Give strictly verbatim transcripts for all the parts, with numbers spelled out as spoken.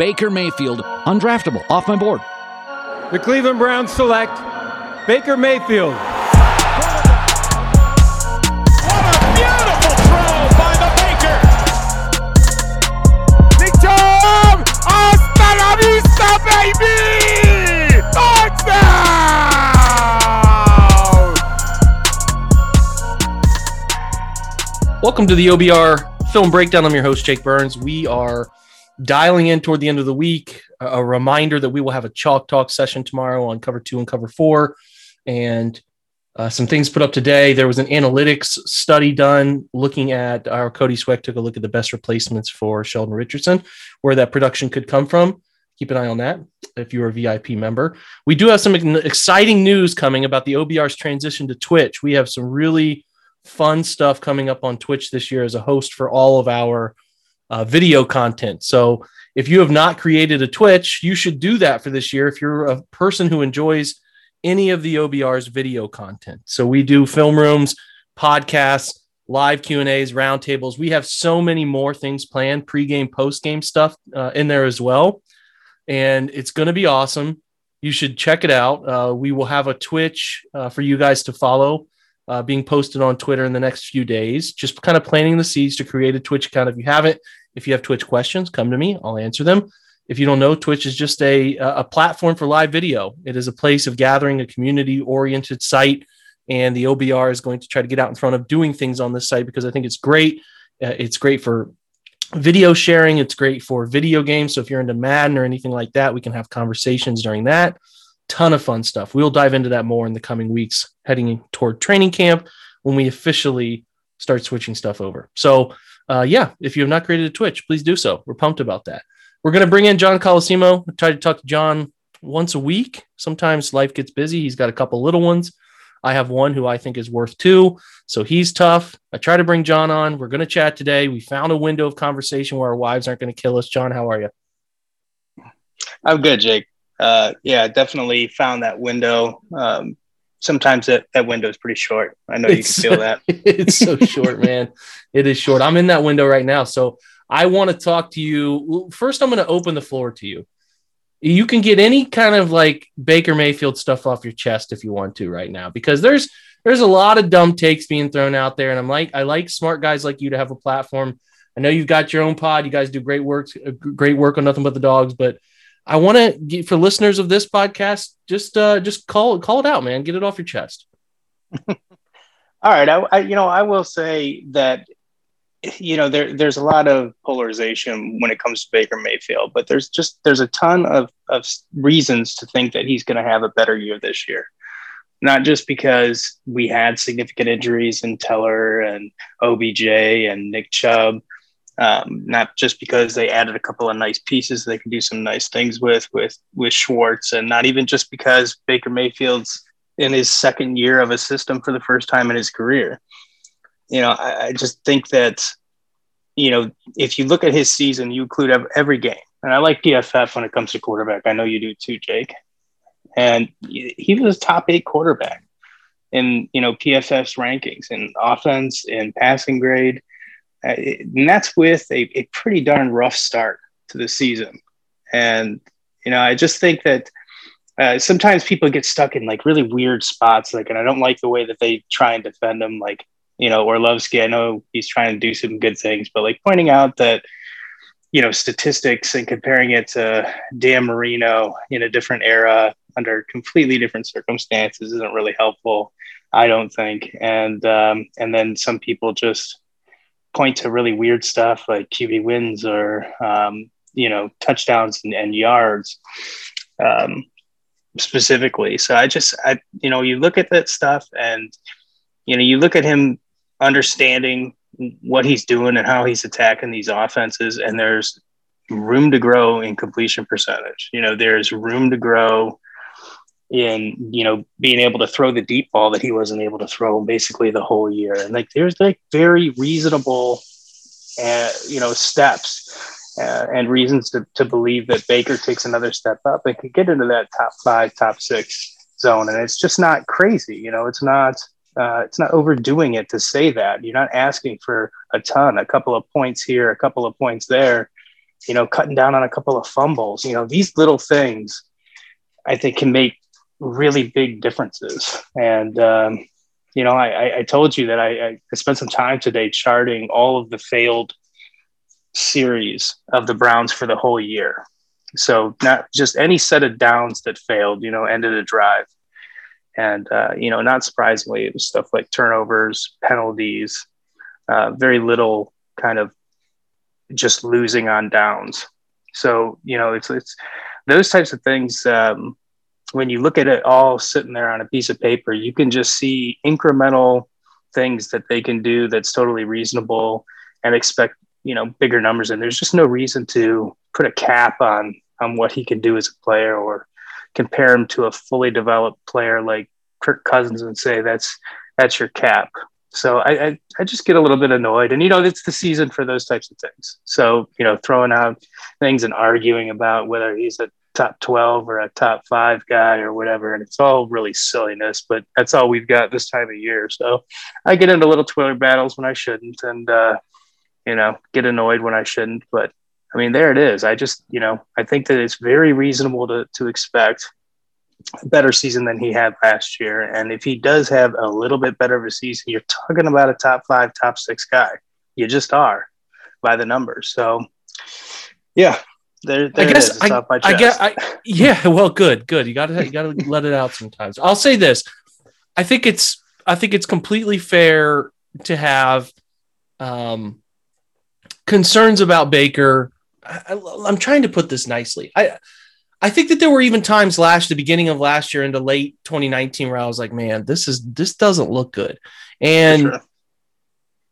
Baker Mayfield, undraftable, off my board. The Cleveland Browns select Baker Mayfield. Welcome to the O B R Film Breakdown. I'm your host, Jake Burns. We are dialing in toward the end of the week. A reminder that we will have a Chalk Talk session tomorrow on cover two and cover four. And uh, some things put up today. There was an analytics study done looking at our Cody Sweck took a look at the best replacements for Sheldon Richardson, where that production could come from. Keep an eye on that if you're a V I P member. We do have some exciting news coming about the O B R's transition to Twitch. We have some really fun stuff coming up on Twitch this year as a host for all of our uh, video content. So if you have not created a Twitch, you should do that for this year if you're a person who enjoys any of the O B R's video content. So we do film rooms, podcasts, live Q and A's, roundtables. We have so many more things planned, pregame, postgame stuff uh, in there as well. And it's going to be awesome. You should check it out. Uh, we will have a Twitch uh, for you guys to follow. Uh, being posted on Twitter in the next few days. Just kind of planting the seeds to create a Twitch account if you haven't. If you have Twitch questions, come to me. I'll answer them. If you don't know, Twitch is just a, a platform for live video. It is a place of gathering, a community-oriented site, and the O B R is going to try to get out in front of doing things on this site because I think it's great. Uh, it's great for video sharing. It's great for video games. So if you're into Madden or anything like that, we can have conversations during that. Ton of fun stuff. We'll dive into that more in the coming weeks heading toward training camp when we officially start switching stuff over. So uh, yeah, if you have not created a Twitch, please do so. We're pumped about that. We're going to bring in John Colosimo, try to talk to John once a week. Sometimes life gets busy. He's got a couple little ones. I have one who I think is worth two. So he's tough. I try to bring John on. We're going to chat today. We found a window of conversation where our wives aren't going to kill us. John, how are you? I'm good, Jake. Uh, yeah, definitely found that window. Um, sometimes that, that window is pretty short. I know it's, you can feel that. It's so short, man. It is short. I'm in that window right now. So I want to talk to you. First, I'm going to open the floor to you. You can get any kind of like Baker Mayfield stuff off your chest if you want to right now, because there's, there's a lot of dumb takes being thrown out there. And I'm like, I like smart guys like you to have a platform. I know you've got your own pod. You guys do great work, great work on Nothing But The Dogs, but I want to get for listeners of this podcast, just uh, just call call it out, man. Get it off your chest. All right, I, I you know I will say that you know there there's a lot of polarization when it comes to Baker Mayfield, but there's just there's a ton of of reasons to think that he's going to have a better year this year. Not just because we had significant injuries in Teller and O B J and Nick Chubb. Um, not just because they added a couple of nice pieces they can do some nice things with, with, with Schwartz, and not even just because Baker Mayfield's in his second year of a system for the first time in his career. You know, I, I just think that, you know, if you look at his season, you include every game. And I like P F F when it comes to quarterback. I know you do too, Jake. And he was a top eight quarterback in, you know, P F F's rankings in offense, in passing grade. Uh, and that's with a, a pretty darn rough start to the season. And, you know, I just think that uh, sometimes people get stuck in like really weird spots. Like, and I don't like the way that they try and defend them. Like, you know, Orlovsky, I know he's trying to do some good things, but like pointing out that, you know, statistics and comparing it to Dan Marino in a different era under completely different circumstances isn't really helpful, I don't think. And, um, and then some people just point to really weird stuff like Q B wins or, um, you know, touchdowns and, and yards um, specifically. So I just, I, you know, you look at that stuff and, you know, you look at him understanding what he's doing and how he's attacking these offenses, and there's room to grow in completion percentage. You know, there's room to grow in, you know, being able to throw the deep ball that he wasn't able to throw basically the whole year. And like, there's like very reasonable, uh, you know, steps uh, and reasons to, to believe that Baker takes another step up and could get into that top five, top six zone. And it's just not crazy. You know, it's not, uh, it's not overdoing it to say that. You're not asking for a ton, a couple of points here, a couple of points there. you know, cutting down on a couple of fumbles. You know, these little things, I think, can make really big differences. And, um, you know, I, I told you that I, I spent some time today charting all of the failed series of the Browns for the whole year. So not just any set of downs that failed, you know, ended a drive. And, uh, you know, not surprisingly, it was stuff like turnovers, penalties, uh, very little kind of just losing on downs. So, you know, it's it's those types of things. Um, when you look at it all sitting there on a piece of paper, you can just see incremental things that they can do that's totally reasonable and expect, you know, bigger numbers. And there's just no reason to put a cap on on what he can do as a player or compare him to a fully developed player like Kirk Cousins and say that's that's your cap. So I, I, I just get a little bit annoyed. And, you know, it's the season for those types of things. So, you know, throwing out things and arguing about whether he's a top twelve or a top five guy or whatever, and it's all really silliness, but that's all we've got this time of year. So I get into little Twitter battles when I shouldn't and, uh, you know, get annoyed when I shouldn't. But, I mean, there it is. I just, you know, I think that it's very reasonable to to expect a better season than he had last year. And if he does have a little bit better of a season, you're talking about a top five, top six guy. You just are by the numbers. So, yeah, there, there I guess it is. It's I, off my chest. I guess I, yeah, well, good, good. You gotta you gotta let it out sometimes. I'll say this. I think it's I think it's completely fair to have um, concerns about Baker. I, I'm trying to put this nicely. I I think that there were even times last, the beginning of last year into late twenty nineteen, where I was like, man, this is this doesn't look good. And sure.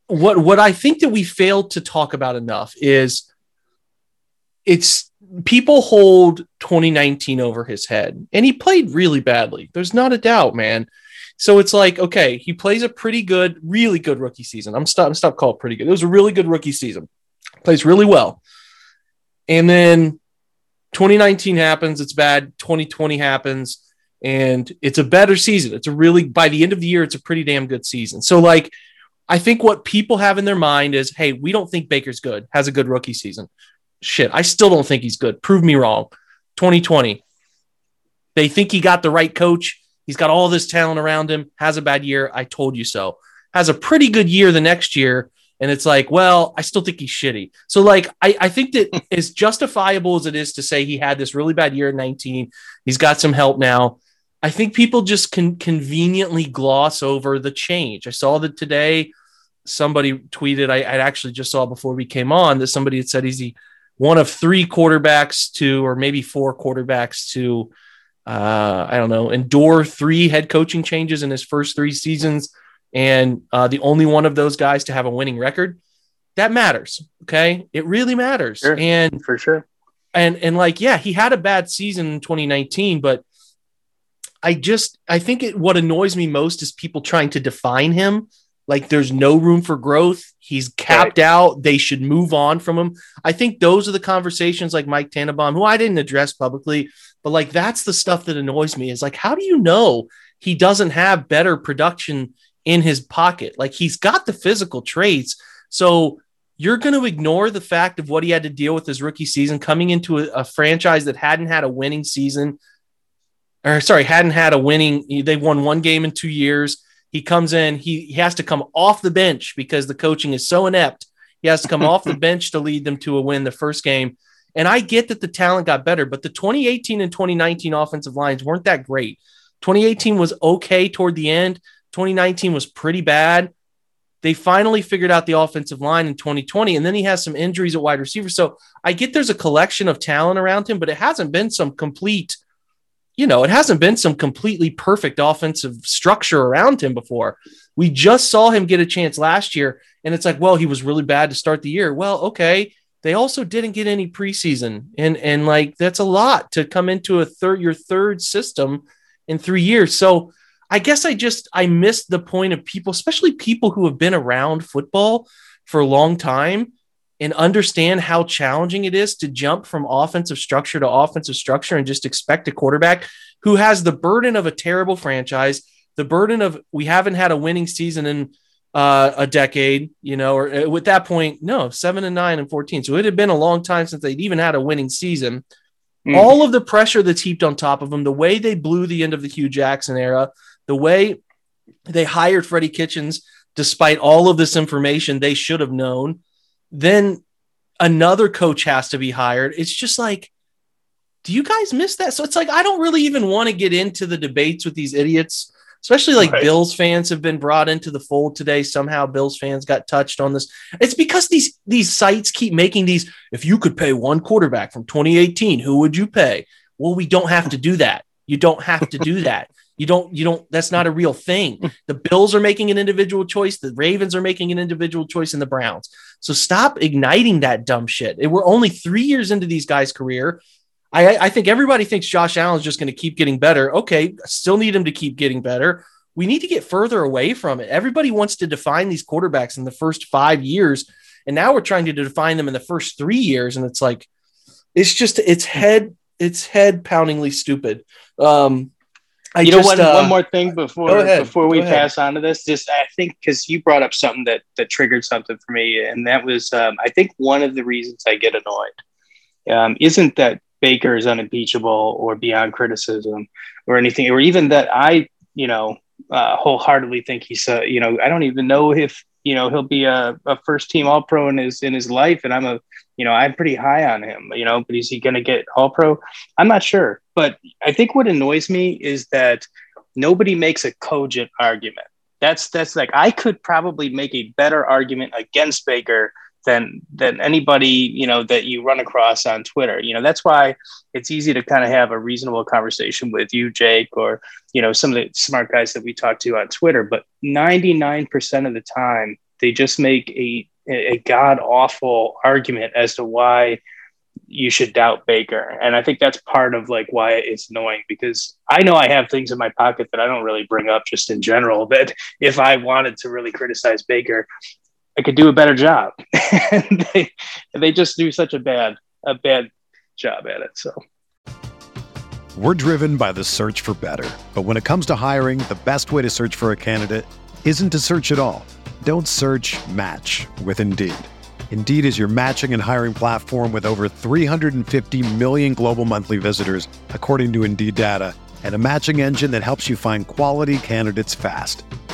what what I think that we failed to talk about enough is it's people hold twenty nineteen over his head, and he played really badly. There's not a doubt, man. So it's like, okay, he plays a pretty good, really good rookie season. I'm stop, I'm stop called pretty good. It was a really good rookie season. Plays really well. And then twenty nineteen happens, it's bad. twenty twenty happens, and it's a better season. It's a really, by the end of the year, it's a pretty damn good season. So, like, I think what people have in their mind is, hey, we don't think Baker's good, has a good rookie season. Shit, I still don't think he's good. Prove me wrong. twenty twenty. They think he got the right coach. He's got all this talent around him, has a bad year. I told you so. Has a pretty good year the next year. And it's like, well, I still think he's shitty. So, like, I, I think that as justifiable as it is to say he had this really bad year in nineteen, he's got some help now. I think people just can conveniently gloss over the change. I saw that today somebody tweeted, I, I actually just saw before we came on, that somebody had said he's the one of three quarterbacks to, or maybe four quarterbacks to, uh, I don't know, endure three head coaching changes in his first three seasons. And uh, the only one of those guys to have a winning record. That matters. Okay. It really matters. Sure, and for sure. And, and like, yeah, he had a bad season in twenty nineteen, but I just, I think it, what annoys me most is people trying to define him. Like, there's no room for growth. He's capped right out. They should move on from him. I think those are the conversations like Mike Tannenbaum, who I didn't address publicly, but like, that's the stuff that annoys me is like, how do you know he doesn't have better production in his pocket? Like, he's got the physical traits. So you're going to ignore the fact of what he had to deal with his rookie season, coming into a, a franchise that hadn't had a winning season or sorry, hadn't had a winning. They won one game in two years. He comes in, he, he has to come off the bench because the coaching is so inept. He has to come off the bench to lead them to a win the first game. And I get that the talent got better, but the twenty eighteen and twenty nineteen offensive lines weren't that great. twenty eighteen was okay toward the end. twenty nineteen was pretty bad. They finally figured out the offensive line in twenty twenty, and then he has some injuries at wide receiver. So I get there's a collection of talent around him, but it hasn't been some complete, you know, it hasn't been some completely perfect offensive structure around him before. We just saw him get a chance last year, and it's like, well, he was really bad to start the year. Well, okay. They also didn't get any preseason, and and like, that's a lot to come into a third, your third system in three years. So I guess I just, I missed the point of people, especially people who have been around football for a long time and understand how challenging it is to jump from offensive structure to offensive structure and just expect a quarterback who has the burden of a terrible franchise, the burden of we haven't had a winning season in uh, a decade, you know, or uh, at that point, no, seven and nine and fourteen. So it had been a long time since they'd even had a winning season. Mm-hmm. All of the pressure that's heaped on top of them, the way they blew the end of the Hugh Jackson era, the way they hired Freddie Kitchens, despite all of this information they should have known, then another coach has to be hired. It's just like, do you guys miss that? So it's like, I don't really even want to get into the debates with these idiots, especially like right. Bills fans have been brought into the fold today. Somehow Bills fans got touched on this. It's because these, these sites keep making these, if you could pay one quarterback from twenty eighteen, who would you pay? Well, we don't have to do that. You don't have to do that. You don't, you don't, that's not a real thing. The Bills are making an individual choice. The Ravens are making an individual choice, and the Browns. So stop igniting that dumb shit. It, we're only three years into these guys' career. I, I think everybody thinks Josh Allen's just going to keep getting better. Okay, still need him to keep getting better. We need to get further away from it. Everybody wants to define these quarterbacks in the first five years, and now we're trying to define them in the first three years, and it's like, it's just, it's head, it's head poundingly stupid. Um, I you just, know, one, uh, one more thing before ahead, before we pass on to this, just I think because you brought up something that that triggered something for me, and that was um, I think one of the reasons I get annoyed um, isn't that Baker is unimpeachable or beyond criticism or anything, or even that I, you know, uh, wholeheartedly think he's, uh, you know, I don't even know if, you know, he'll be a, a first team all pro in his, in his life. And I'm a, you know, I'm pretty high on him, you know, but is he going to get all pro? I'm not sure. But I think what annoys me is that nobody makes a cogent argument. That's, that's like, I could probably make a better argument against Baker than than anybody, you know, that you run across on Twitter. You know, that's why it's easy to kind of have a reasonable conversation with you, Jake, or, you know, some of the smart guys that we talk to on Twitter. But ninety-nine percent of the time, they just make a, a god-awful argument as to why you should doubt Baker. And I think that's part of like why it's annoying, because I know I have things in my pocket that I don't really bring up just in general, that if I wanted to really criticize Baker, I could do a better job. and they, they just do such a bad, a bad job at it. So we're driven by the search for better, but when it comes to hiring, the best way to search for a candidate isn't to search at all. Don't search, match with Indeed. Indeed is your matching and hiring platform with over three hundred fifty million global monthly visitors, according to Indeed data, and a matching engine that helps you find quality candidates fast.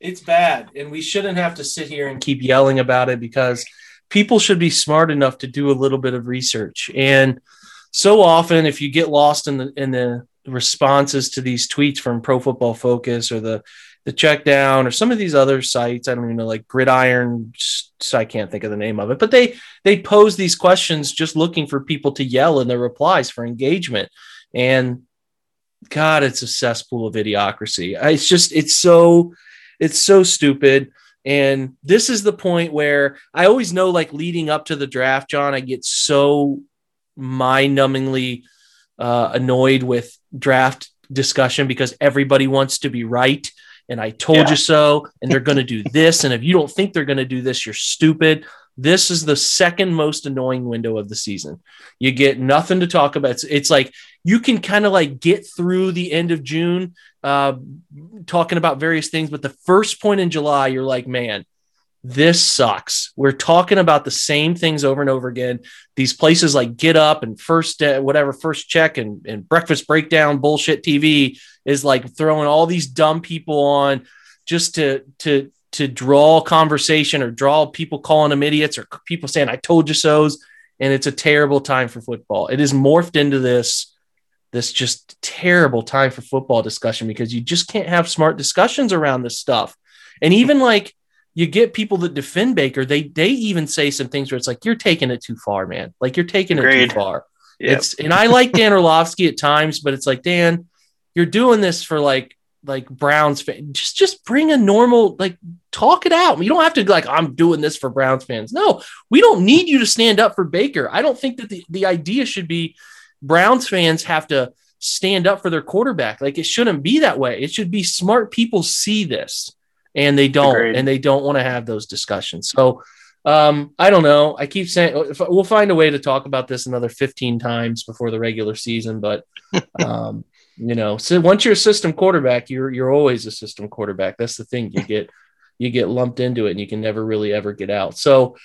It's bad, and we shouldn't have to sit here and keep yelling about it, because people should be smart enough to do a little bit of research. And so often, if you get lost in the in the responses to these tweets from Pro Football Focus or the the Check Down or some of these other sites, I don't even know, like Gridiron, so I can't think of the name of it, but they they pose these questions just looking for people to yell in their replies for engagement. And God, it's a cesspool of idiocracy. It's just it's so. It's so stupid. And this is the point where I always know, like leading up to the draft, John, I get so mind-numbingly uh, annoyed with draft discussion, because everybody wants to be right. And I told yeah. you so, and they're going to do this. And if you don't think they're going to do this, you're stupid. This is the second most annoying window of the season. You get nothing to talk about. It's, it's like you can kind of like get through the end of June uh, talking about various things, but the first point in July, you're like, man, this sucks. We're talking about the same things over and over again. These places like Get Up and First, uh, whatever, First Check and, and Breakfast Breakdown bullshit T V is like throwing all these dumb people on just to, to, to draw conversation or draw people calling them idiots or people saying, I told you so's. And it's a terrible time for football. It has morphed into this this just terrible time for football discussion because you just can't have smart discussions around this stuff. And even like you get people that defend Baker, they they even say some things where it's like, you're taking it too far, man. Like you're taking Agreed. it too far. Yep. It's and I like Dan Orlovsky at times, but it's like, Dan, you're doing this for like like Browns fans. Just just bring a normal, like, talk it out. You don't have to like, I'm doing this for Browns fans. No, we don't need you to stand up for Baker. I don't think that the, the idea should be Browns fans have to stand up for their quarterback. Like it shouldn't be that way. It should be smart people see this and they don't, Agreed. and they don't want to have those discussions. So um, I don't know. I keep saying we'll find a way to talk about this another fifteen times before the regular season. But um, you know, so once you're a system quarterback, you're, you're always a system quarterback. That's the thing. You get, you get lumped into it and you can never really ever get out. So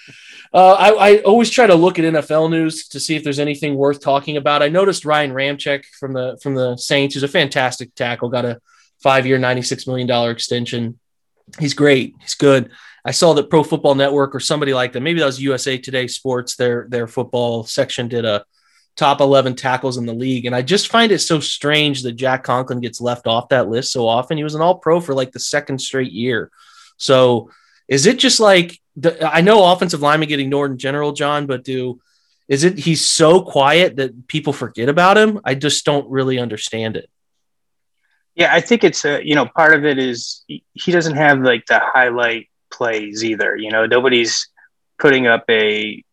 uh, I, I always try to look at N F L news to see if there's anything worth talking about. I noticed Ryan Ramcheck from the, from the Saints, who's a fantastic tackle, got a five-year ninety-six million dollars extension. He's great. He's good. I saw that Pro Football Network or somebody like that, maybe that was U S A Today Sports, their, their football section did a top eleven tackles in the league. And I just find it so strange that Jack Conklin gets left off that list so often. He was an all-pro for like the second straight year. So is it just like, the, I know offensive linemen get ignored in general, John, but do, is it, he's so quiet that people forget about him? I just don't really understand it. Yeah, I think it's a, you know, part of it is he doesn't have like the highlight plays either. You know, nobody's putting up a,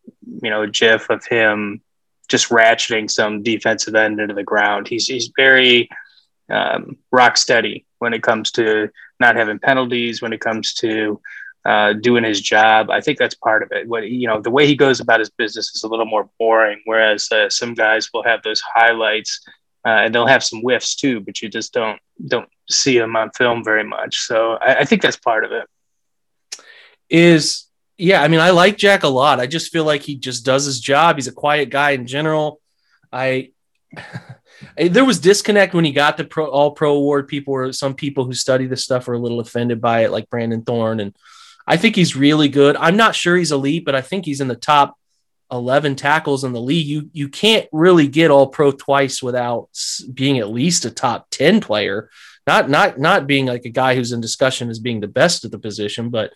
you know, gif of him just ratcheting some defensive end into the ground. He's, he's very um, rock steady when it comes to not having penalties, when it comes to uh, doing his job. I think that's part of it. What, you know, the way he goes about his business is a little more boring, whereas uh, some guys will have those highlights uh, and they'll have some whiffs too, but you just don't don't see them on film very much. So I, I think that's part of it. Is yeah, I mean, I like Jack a lot. I just feel like he just does his job. He's a quiet guy in general. I. There was disconnect when he got the pro, all pro award. People were, some people who study this stuff are a little offended by it, like Brandon Thorne. And I think he's really good. I'm not sure he's elite, but I think he's in the top eleven tackles in the league. You, you can't really get all pro twice without being at least a top ten player, not, not, not being like a guy who's in discussion as being the best at the position, but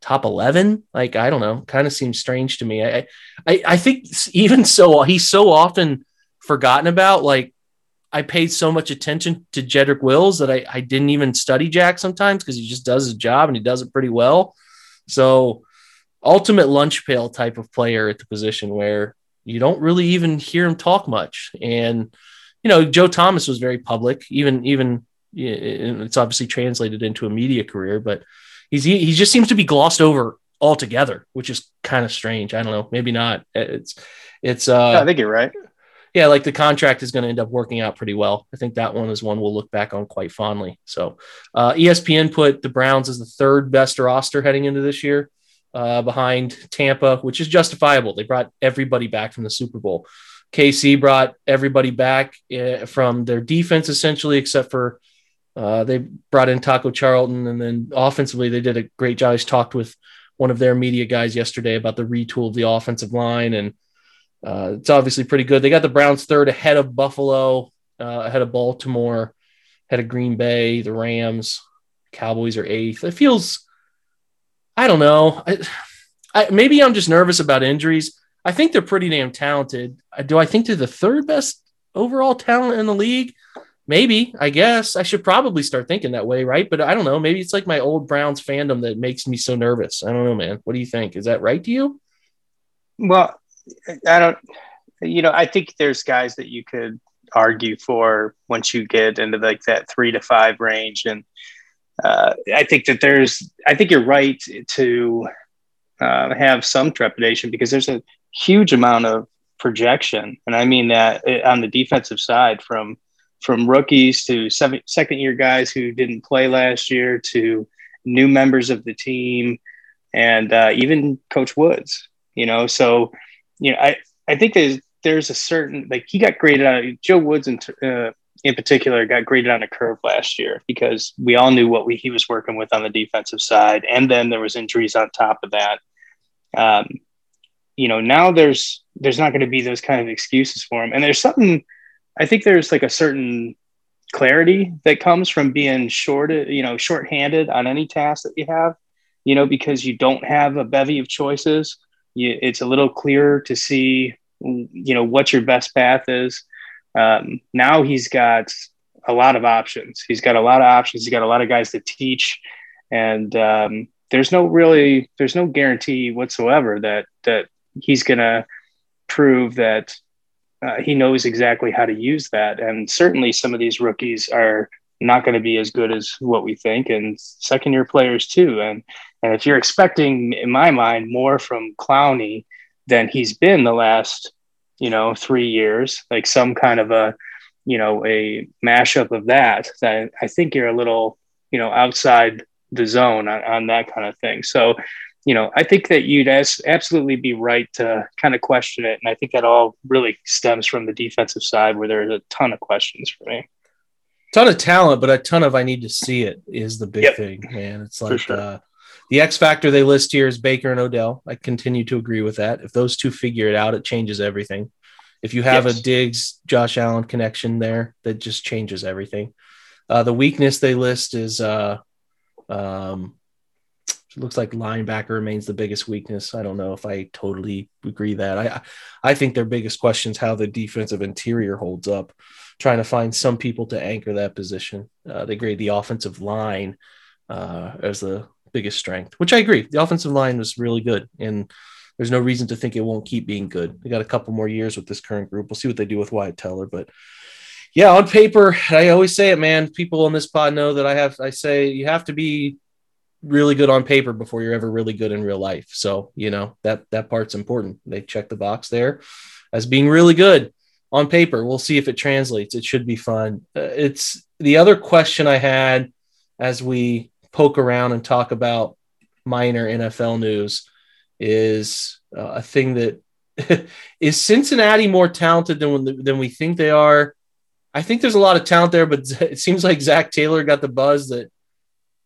top eleven. Like, I don't know, kind of seems strange to me. I, I, I think even so, he's so often forgotten about. Like, I paid so much attention to Jedrick Wills that I, I didn't even study Jack sometimes because he just does his job and he does it pretty well. So ultimate lunch pail type of player at the position where you don't really even hear him talk much. And, you know, Joe Thomas was very public, even, even it's obviously translated into a media career, but he's, he, he just seems to be glossed over altogether, which is kind of strange. I don't know. Maybe not. It's, it's, uh, no, I think you're right. Yeah, like the contract is going to end up working out pretty well. I think that one is one we'll look back on quite fondly. So uh, E S P N put the Browns as the third best roster heading into this year uh, behind Tampa, which is justifiable. They brought everybody back from the Super Bowl. K C brought everybody back uh, from their defense, essentially, except for uh, they brought in Taco Charlton. And then offensively, they did a great job. I just talked with one of their media guys yesterday about the retool of the offensive line, and Uh, it's obviously pretty good. They got the Browns third ahead of Buffalo, uh, ahead of Baltimore, ahead of Green Bay, the Rams, Cowboys are eighth. It feels, I don't know. I, I, maybe I'm just nervous about injuries. I think they're pretty damn talented. Do I think they're the third best overall talent in the league? Maybe, I guess. I should probably start thinking that way, right? But I don't know. Maybe it's like my old Browns fandom that makes me so nervous. I don't know, man. What do you think? Is that right to you? Well, I don't, you know, I think there's guys that you could argue for once you get into like that three to five range. And uh, I think that there's, I think you're right to uh, have some trepidation because there's a huge amount of projection. And I mean that on the defensive side from, from rookies to seven, second year guys who didn't play last year to new members of the team and uh, even Coach Woods, you know, so You know, I, I think there's there's a certain, like, he got graded on, Joe Woods in, uh, in particular got graded on a curve last year because we all knew what we he was working with on the defensive side, and then there was injuries on top of that. Um, you know, now there's there's not going to be those kind of excuses for him, and there's something I think there's like a certain clarity that comes from being short, you know, shorthanded on any task that you have, you know, because you don't have a bevy of choices. You, it's a little clearer to see, you know, what your best path is. Um, now he's got a lot of options. He's got a lot of options. He's got a lot of guys to teach. And um, there's no really, there's no guarantee whatsoever that, that he's going to prove that uh, he knows exactly how to use that. And certainly some of these rookies are not going to be as good as what we think, and second year players too. And, and if you're expecting, in my mind, more from Clowney than he's been the last, you know, three years, like some kind of a, you know, a mashup of that, that I think you're a little, you know, outside the zone on, on that kind of thing. So, you know, I think that you'd as, absolutely be right to kind of question it. And I think that all really stems from the defensive side, where there's a ton of questions for me. Ton of talent, but a ton of, I need to see it is the big yep. thing, man. It's like sure. uh, the X factor they list here is Baker and Odell. I continue to agree with that. If those two figure it out, it changes everything. If you have yes. a Diggs, Josh Allen connection there, that just changes everything. Uh, the weakness they list is, uh, um, it looks like linebacker remains the biggest weakness. I don't know if I totally agree that. I, I think their biggest question is how the defensive interior holds up, trying to find some people to anchor that position. Uh, they grade the offensive line uh, as the biggest strength, which I agree. The offensive line was really good, and there's no reason to think it won't keep being good. They got a couple more years with this current group. We'll see what they do with Wyatt Teller, but yeah, on paper, I always say it, man, people on this pod know that I have, I say you have to be really good on paper before you're ever really good in real life. So, you know, that, that part's important. They check the box there as being really good on paper. We'll see if it translates. It should be fun. Uh, it's the other question I had as we poke around and talk about minor N F L news is uh, a thing that is Cincinnati more talented than than we think they are? I think there's a lot of talent there, but it seems like Zach Taylor got the buzz that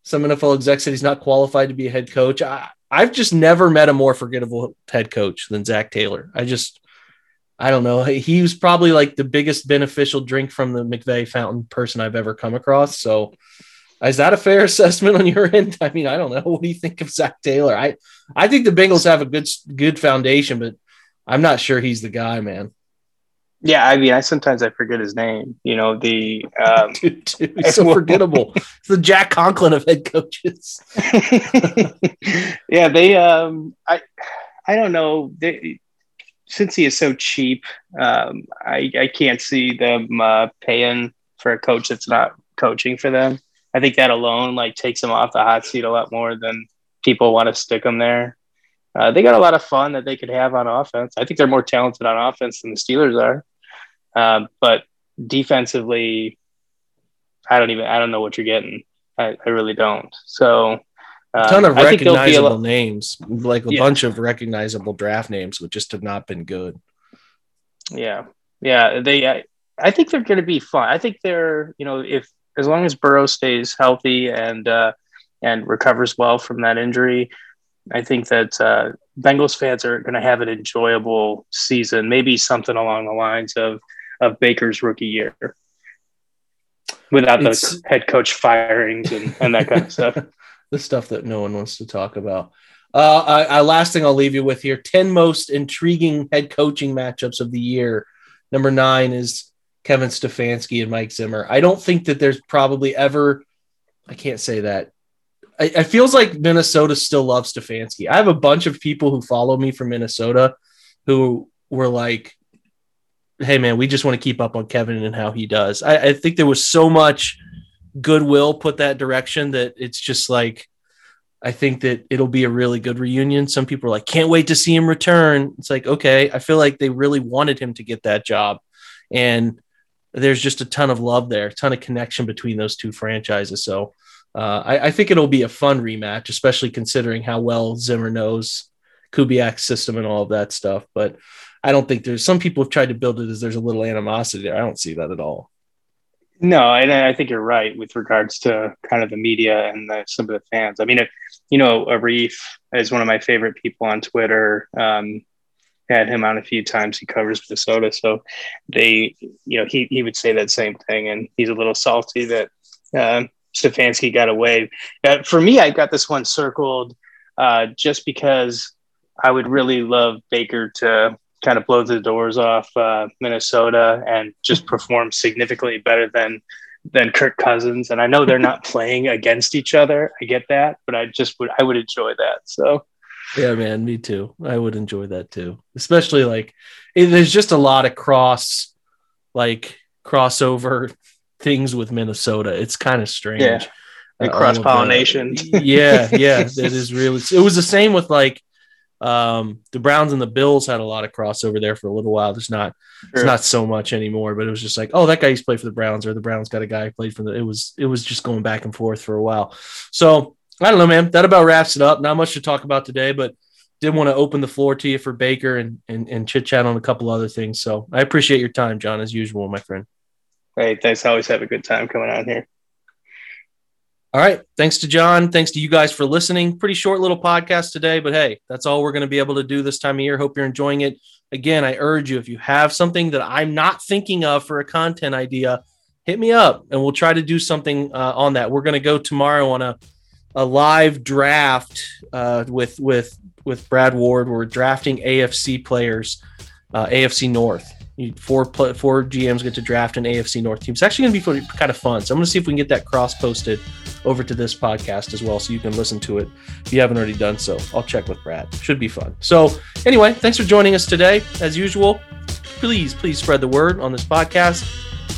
some N F L exec said he's not qualified to be a head coach. I, I've just never met a more forgettable head coach than Zach Taylor. I just, I don't know. He was probably like the biggest beneficial drink from the McVay fountain person I've ever come across. So is that a fair assessment on your end? I mean, I don't know. What do you think of Zach Taylor? I, I think the Bengals have a good, good foundation, but I'm not sure he's the guy, man. Yeah. I mean, I, sometimes I forget his name, you know, the, um, dude, dude, it's so forgettable. It's the Jack Conklin of head coaches. yeah. They, um, I, I don't know. They, since he is so cheap, um, I, I can't see them uh, paying for a coach that's not coaching for them. I think that alone like takes him off the hot seat a lot more than people want to stick him there. Uh, they got a lot of fun that they could have on offense. I think they're more talented on offense than the Steelers are. Um, but defensively, I don't even, I don't know what you're getting. I, I really don't. So um, a ton of I recognizable a lot- names, like a yeah. bunch of recognizable draft names, which just have not been good. Yeah. Yeah. They, I, I think they're going to be fun. I think they're, you know, if, as long as Burrow stays healthy and uh, and recovers well from that injury, I think that uh, Bengals fans are going to have an enjoyable season, maybe something along the lines of, of Baker's rookie year without it's, the head coach firings and, and that kind of stuff. The stuff that no one wants to talk about. Uh, I, I, last thing I'll leave you with here, ten most intriguing head coaching matchups of the year. Number nine is Kevin Stefanski and Mike Zimmer. I don't think that there's probably ever, I can't say that. I, it feels like Minnesota still loves Stefanski. I have a bunch of people who follow me from Minnesota who were like, hey man, we just want to keep up on Kevin and how he does. I, I think there was so much goodwill put that direction that it's just like, I think that it'll be a really good reunion. Some people are like, can't wait to see him return. It's like, okay, I feel like they really wanted him to get that job. And there's just a ton of love there, a ton of connection between those two franchises. So uh, I, I think it'll be a fun rematch, especially considering how well Zimmer knows Kubiak's system and all of that stuff. But I don't think there's – some people have tried to build it as there's a little animosity there. I don't see that at all. No, and I think you're right with regards to kind of the media and the, some of the fans. I mean, if, you know, Arif is one of my favorite people on Twitter. Um, had him on a few times. He covers Minnesota. So they, you know, he, he would say that same thing. And he's a little salty that uh, Stefanski got away. Uh, for me, I got this one circled uh, just because I would really love Baker to kind of blow the doors off uh, Minnesota and just perform significantly better than, than Kirk Cousins. And I know they're not playing against each other. I get that, but I just would, I would enjoy that. So. Yeah, man, me too. I would enjoy that too. Especially like it, there's just a lot of cross, like crossover things with Minnesota. It's kind of strange. Yeah. And uh, cross-pollination. Yeah. Yeah. That is really, it was the same with like, Um, the Browns and the Bills had a lot of crossover there for a little while. There's not, sure. It's not so much anymore, but it was just like, oh, that guy used to play for the Browns, or the Browns got a guy who played for the, it was, it was just going back and forth for a while. So I don't know, man, that about wraps it up. Not much to talk about today, but did want to open the floor to you for Baker and, and, and chit chat on a couple other things. So I appreciate your time, John, as usual, my friend. Hey, thanks. I always have a good time coming on here. All right. Thanks to John. Thanks to you guys for listening. Pretty short little podcast today, but hey, that's all we're going to be able to do this time of year. Hope you're enjoying it. Again, I urge you, if you have something that I'm not thinking of for a content idea, hit me up and we'll try to do something uh, on that. We're going to go tomorrow on a, a live draft uh, with, with, with Brad Ward. We're drafting A F C players, uh, A F C North. Four four G Ms get to draft an A F C North team. It's actually going to be kind of fun. So I'm going to see if we can get that cross-posted over to this podcast as well, so you can listen to it if you haven't already done so. I'll check with Brad. Should be fun. So anyway, thanks for joining us today. As usual, please, please spread the word on this podcast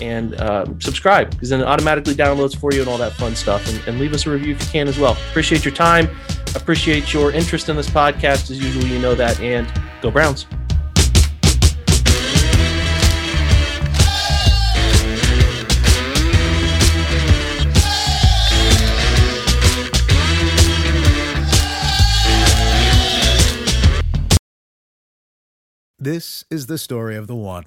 and uh, subscribe, because then it automatically downloads for you and all that fun stuff. And, and leave us a review if you can as well. Appreciate your time. Appreciate your interest in this podcast. As usual, you know that. And go Browns. This is the story of the one.